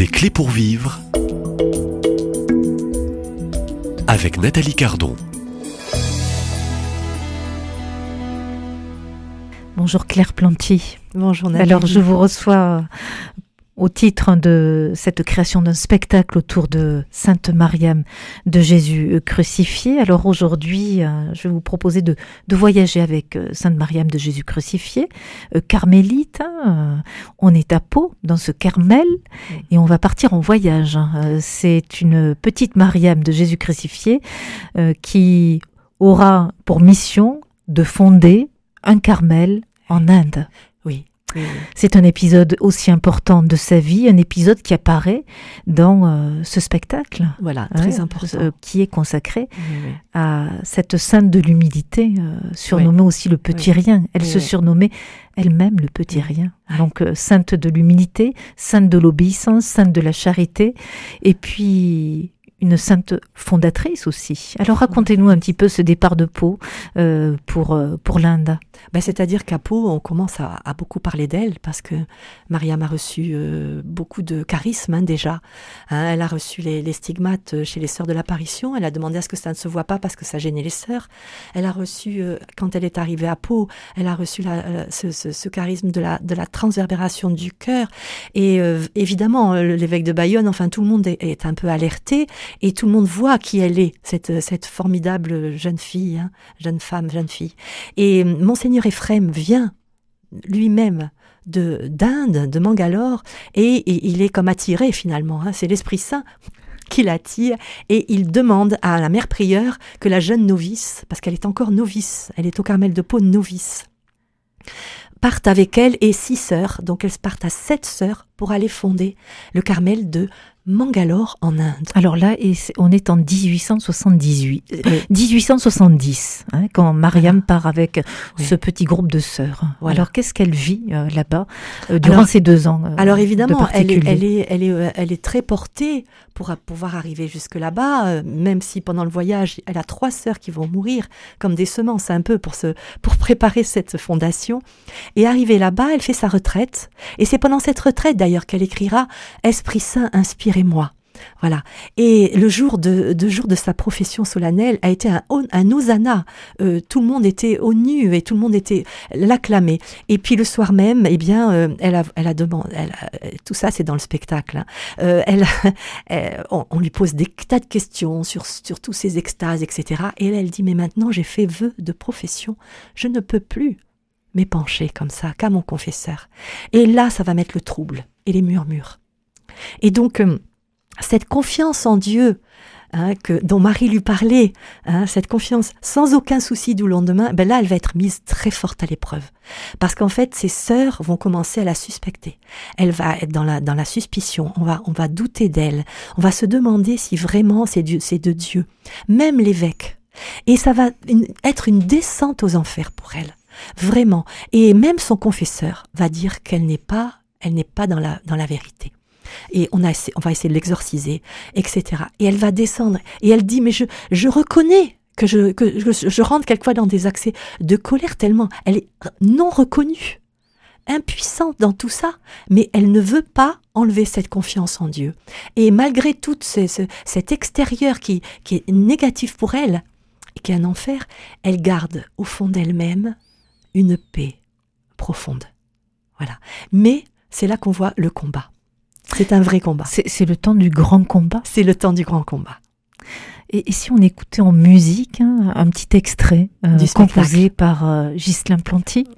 Des clés pour vivre avec Nathalie Cardon. Bonjour Claire Planty. Bonjour Nathalie. Alors je vous reçois au titre de cette création d'un spectacle autour de Sainte Mariam de Jésus-Crucifié. Alors aujourd'hui, je vais vous proposer de voyager avec Sainte Mariam de Jésus-Crucifié, carmélite. On est à Pau, dans ce Carmel, et on va partir en voyage. C'est une petite Mariam de Jésus-Crucifié qui aura pour mission de fonder un Carmel en Inde. Oui. C'est un épisode aussi important de sa vie, un épisode qui apparaît dans ce spectacle. Voilà, très important. Qui est consacré à cette sainte de l'humilité, surnommée aussi le petit rien. Elle se surnommait elle-même le petit rien. Donc sainte de l'humilité, sainte de l'obéissance, sainte de la charité, et puis une sainte fondatrice aussi. Alors racontez-nous un petit peu ce départ de Pau pour l'Inde. C'est-à-dire qu'à Pau, on commence à beaucoup parler d'elle, parce que Mariam a reçu beaucoup de charisme déjà. Elle a reçu les stigmates chez les sœurs de l'apparition, elle a demandé à ce que ça ne se voit pas parce que ça gênait les sœurs. Elle a reçu, quand elle est arrivée à Pau, elle a reçu ce charisme de la transverbération du cœur. Et évidemment, l'évêque de Bayonne, tout le monde est un peu alerté. Et tout le monde voit qui elle est, cette formidable jeune fille, jeune fille. Et Monseigneur Ephraim vient lui-même d'Inde, de Mangalore, et il est comme attiré finalement, c'est l'Esprit Saint qui l'attire, et il demande à la mère prieure que la jeune novice, parce qu'elle est encore novice, elle est au Carmel de Pau novice, partent avec elle et 6 sœurs, donc elles partent à 7 sœurs pour aller fonder le Carmel de Mangalore en Inde. Alors là, on est en 1870, quand Mariam part avec ce petit groupe de sœurs. Voilà. Alors qu'est-ce qu'elle vit là-bas durant ces 2 ans Alors évidemment, elle est très portée pour pouvoir arriver jusque là-bas, même si pendant le voyage, elle a 3 sœurs qui vont mourir comme des semences un peu pour préparer cette fondation. Et arrivée là-bas, elle fait sa retraite. Et c'est pendant cette retraite d'ailleurs qu'elle écrira « Esprit Saint, inspirez-moi ». Voilà. Et le jour de sa profession solennelle a été un hosanna. Tout le monde était au nu et tout le monde était l'acclamé. Et puis le soir même, elle a demandé. Tout ça, c'est dans le spectacle. On lui pose des tas de questions sur tous ses extases, etc. Et là, elle dit : mais maintenant, j'ai fait vœu de profession. Je ne peux plus m'épancher comme ça qu'à mon confesseur. Et là, ça va mettre le trouble et les murmures. Et donc, cette confiance en Dieu dont Marie lui parlait, cette confiance sans aucun souci du lendemain, là, elle va être mise très forte à l'épreuve. Parce qu'en fait, ses sœurs vont commencer à la suspecter. Elle va être dans la suspicion, on va douter d'elle, on va se demander si vraiment c'est de Dieu. Même l'évêque. Et ça va être une descente aux enfers pour elle. Vraiment. Et même son confesseur va dire qu'elle n'est pas dans la vérité. Et on va essayer de l'exorciser, etc. Et elle va descendre. Et elle dit, mais je reconnais que je rentre quelquefois dans des accès de colère tellement. Elle est non reconnue, impuissante dans tout ça, mais elle ne veut pas enlever cette confiance en Dieu. Et malgré tout cet extérieur qui est négatif pour elle, qui est un enfer, elle garde au fond d'elle-même une paix profonde. Voilà. Mais c'est là qu'on voit le combat. C'est un vrai combat. C'est le temps du grand combat. C'est le temps du grand combat. Et si on écoutait en musique un petit extrait composé par Ghislain Planty,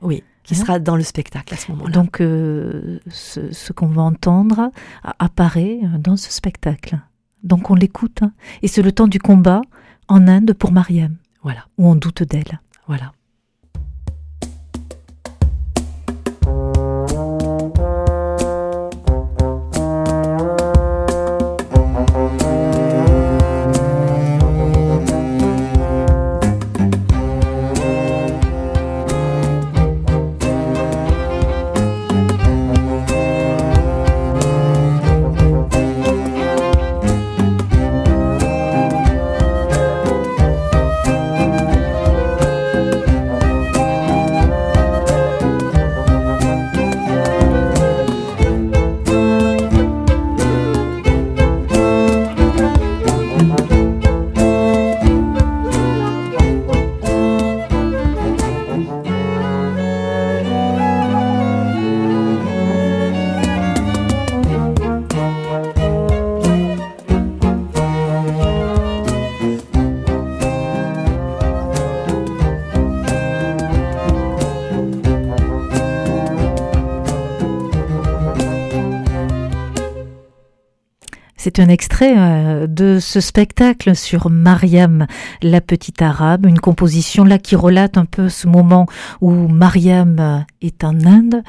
qui sera dans le spectacle à ce moment-là. Donc ce qu'on va entendre apparaît dans ce spectacle. Donc on l'écoute. Et c'est le temps du combat en Inde pour Mariam. Voilà. Où on doute d'elle. Voilà. C'est un extrait de ce spectacle sur Mariam, la petite arabe, une composition là qui relate un peu ce moment où Mariam est en Inde,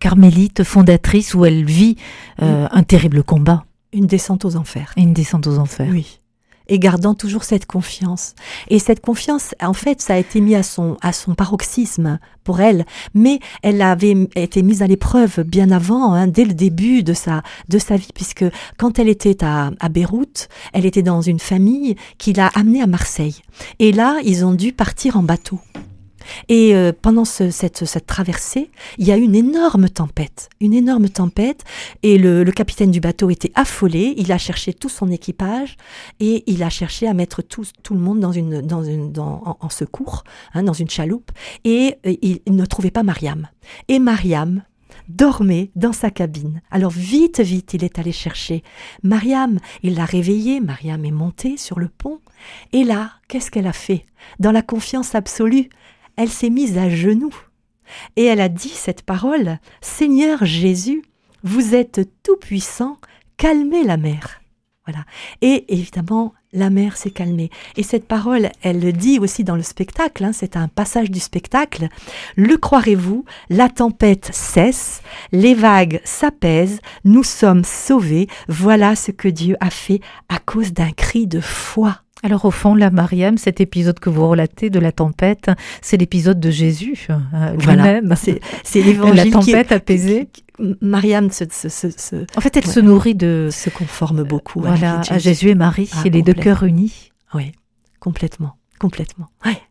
carmélite, fondatrice, où elle vit un terrible combat. Une descente aux enfers. Une descente aux enfers. Oui. Et gardant toujours cette confiance. Et cette confiance, en fait, ça a été mis à son paroxysme pour elle. Mais elle avait été mise à l'épreuve bien avant, dès le début de sa vie, puisque quand elle était à Beyrouth, elle était dans une famille qui l'a amenée à Marseille. Et là, ils ont dû partir en bateau. Et pendant cette traversée, il y a eu une énorme tempête, et le capitaine du bateau était affolé, il a cherché tout son équipage, et il a cherché à mettre tout le monde en secours, dans une chaloupe, et il ne trouvait pas Mariam. Et Mariam dormait dans sa cabine. Alors vite, il est allé chercher Mariam, il l'a réveillée, Mariam est montée sur le pont, et là, qu'est-ce qu'elle a fait? Dans la confiance absolue, elle s'est mise à genoux et elle a dit cette parole: « Seigneur Jésus, vous êtes tout-puissant, calmez la mer. » Voilà. Et évidemment, la mer s'est calmée. Et cette parole, elle le dit aussi dans le spectacle, c'est un passage du spectacle. « Le croirez-vous, la tempête cesse, les vagues s'apaisent, nous sommes sauvés, voilà ce que Dieu a fait à cause d'un cri de foi. » Alors au fond, là, Mariam, cet épisode que vous relatez de la tempête, c'est l'épisode de Jésus lui-même. Voilà, c'est l'évangile. La tempête apaisée. Mariam, en fait, elle se nourrit se conforme beaucoup à Jésus et Marie, c'est les deux cœurs unis. Oui, complètement. Ouais.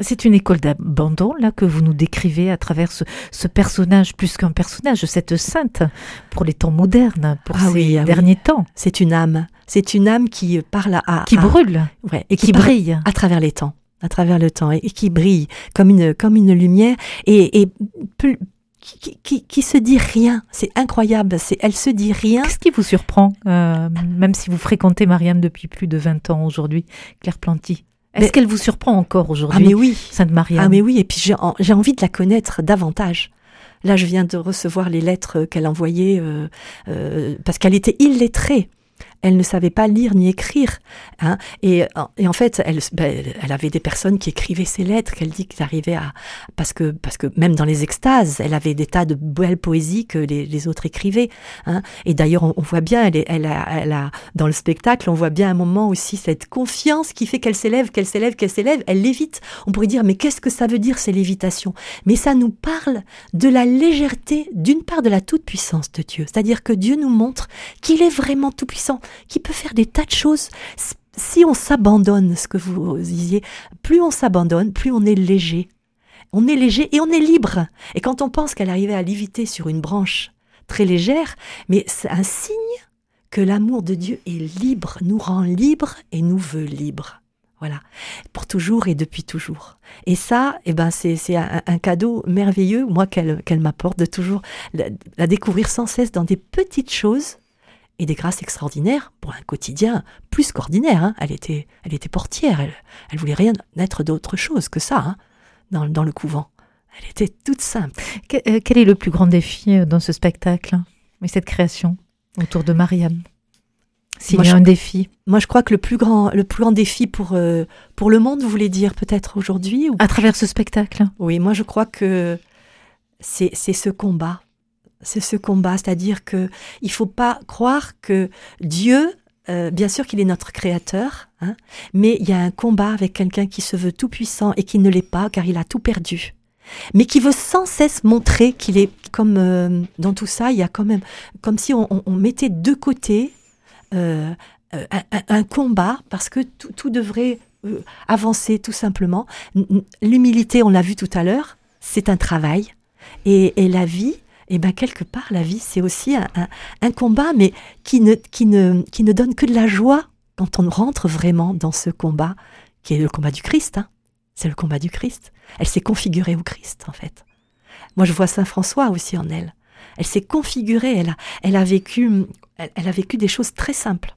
C'est une école d'abandon là que vous nous décrivez à travers ce personnage, plus qu'un personnage, cette sainte pour les temps modernes, pour derniers temps. C'est une âme qui parle qui brûle, et qui brille à travers le temps, et qui brille comme une lumière et qui se dit rien. C'est incroyable, elle se dit rien. Qu'est-ce qui vous surprend, même si vous fréquentez Mariam depuis plus de 20 ans aujourd'hui, Claire Planty? Est-ce qu'elle vous surprend encore aujourd'hui? Ah mais oui, Sainte Mariam. Ah mais oui, et puis j'ai envie de la connaître davantage. Là, je viens de recevoir les lettres qu'elle envoyait, parce qu'elle était illettrée. Elle ne savait pas lire ni écrire. Et en fait, elle avait des personnes qui écrivaient ses lettres, qu'elle dit qu'elle arrivait à... Parce que même dans les extases, elle avait des tas de belles poésies que les autres écrivaient. Et d'ailleurs, on voit bien, elle a, dans le spectacle, on voit bien à un moment aussi cette confiance qui fait qu'elle s'élève, elle lévite. On pourrait dire, mais qu'est-ce que ça veut dire ces lévitations? Mais ça nous parle de la légèreté, d'une part de la toute-puissance de Dieu. C'est-à-dire que Dieu nous montre qu'il est vraiment tout-puissant, qui peut faire des tas de choses. Si on s'abandonne, ce que vous disiez, plus on s'abandonne, plus on est léger. On est léger et on est libre. Et quand on pense qu'elle arrivait à léviter sur une branche très légère, mais c'est un signe que l'amour de Dieu est libre, nous rend libre et nous veut libre. Voilà, pour toujours et depuis toujours. Et ça, c'est un cadeau merveilleux, moi, qu'elle m'apporte, de toujours la découvrir sans cesse dans des petites choses, et des grâces extraordinaires pour un quotidien plus qu'ordinaire. Elle était portière, elle voulait rien être d'autre chose que ça, dans le couvent. Elle était toute simple. Quel est le plus grand défi dans ce spectacle et cette création autour de Mariam? S'il y a un défi. Moi, je crois que le plus grand défi pour le monde, vous voulez dire peut-être aujourd'hui ou... À travers ce spectacle. Oui, moi je crois que c'est ce combat. C'est ce combat, c'est-à-dire qu'il ne faut pas croire que Dieu, bien sûr qu'il est notre créateur, mais il y a un combat avec quelqu'un qui se veut tout puissant et qui ne l'est pas car il a tout perdu, mais qui veut sans cesse montrer qu'il est comme... dans tout ça, il y a quand même... Comme si on mettait de côté un combat, parce que tout devrait avancer tout simplement. L'humilité, on l'a vu tout à l'heure, c'est un travail, et la vie... quelque part, la vie, c'est aussi un combat, mais qui ne donne que de la joie quand on rentre vraiment dans ce combat, qui est le combat du Christ. C'est le combat du Christ. Elle s'est configurée au Christ, en fait. Moi, je vois Saint-François aussi en elle. Elle s'est configurée, elle a vécu des choses très simples.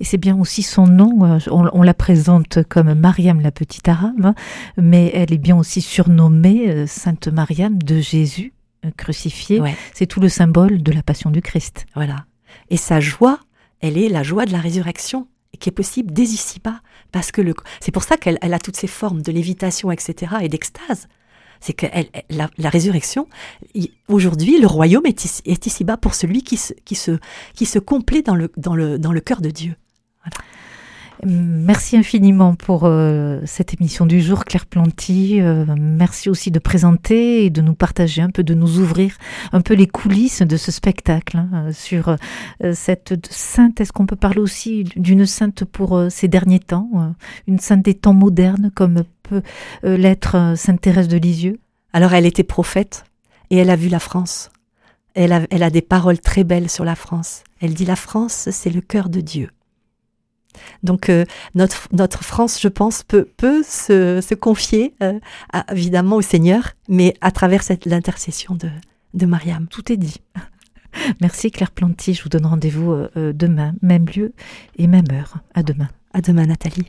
Et c'est bien aussi son nom, on la présente comme Mariam la petite arabe, mais elle est bien aussi surnommée Sainte Mariam de Jésus-Crucifié, c'est tout le symbole de la passion du Christ. Voilà. Et sa joie, elle est la joie de la résurrection, qui est possible dès ici-bas, parce que c'est pour ça qu'elle a toutes ces formes de lévitation, etc., et d'extase. C'est que la résurrection, aujourd'hui, le royaume est ici-bas pour celui qui se complaît dans le cœur de Dieu. Voilà. Merci infiniment pour cette émission du jour, Claire Planty. Merci aussi de présenter et de nous partager un peu, de nous ouvrir un peu les coulisses de ce spectacle, hein, sur cette sainte. Est-ce qu'on peut parler aussi d'une sainte pour ces derniers temps, une sainte des temps modernes, comme peut l'être Sainte Thérèse de Lisieux? Alors, elle était prophète et elle a vu la France. Elle a des paroles très belles sur la France. Elle dit « La France, c'est le cœur de Dieu ». Donc notre France, je pense, peut se confier évidemment au Seigneur, mais à travers l'intercession de Mariam. Tout est dit. Merci Claire Planty, je vous donne rendez-vous demain, même lieu et même heure. À demain. À demain Nathalie.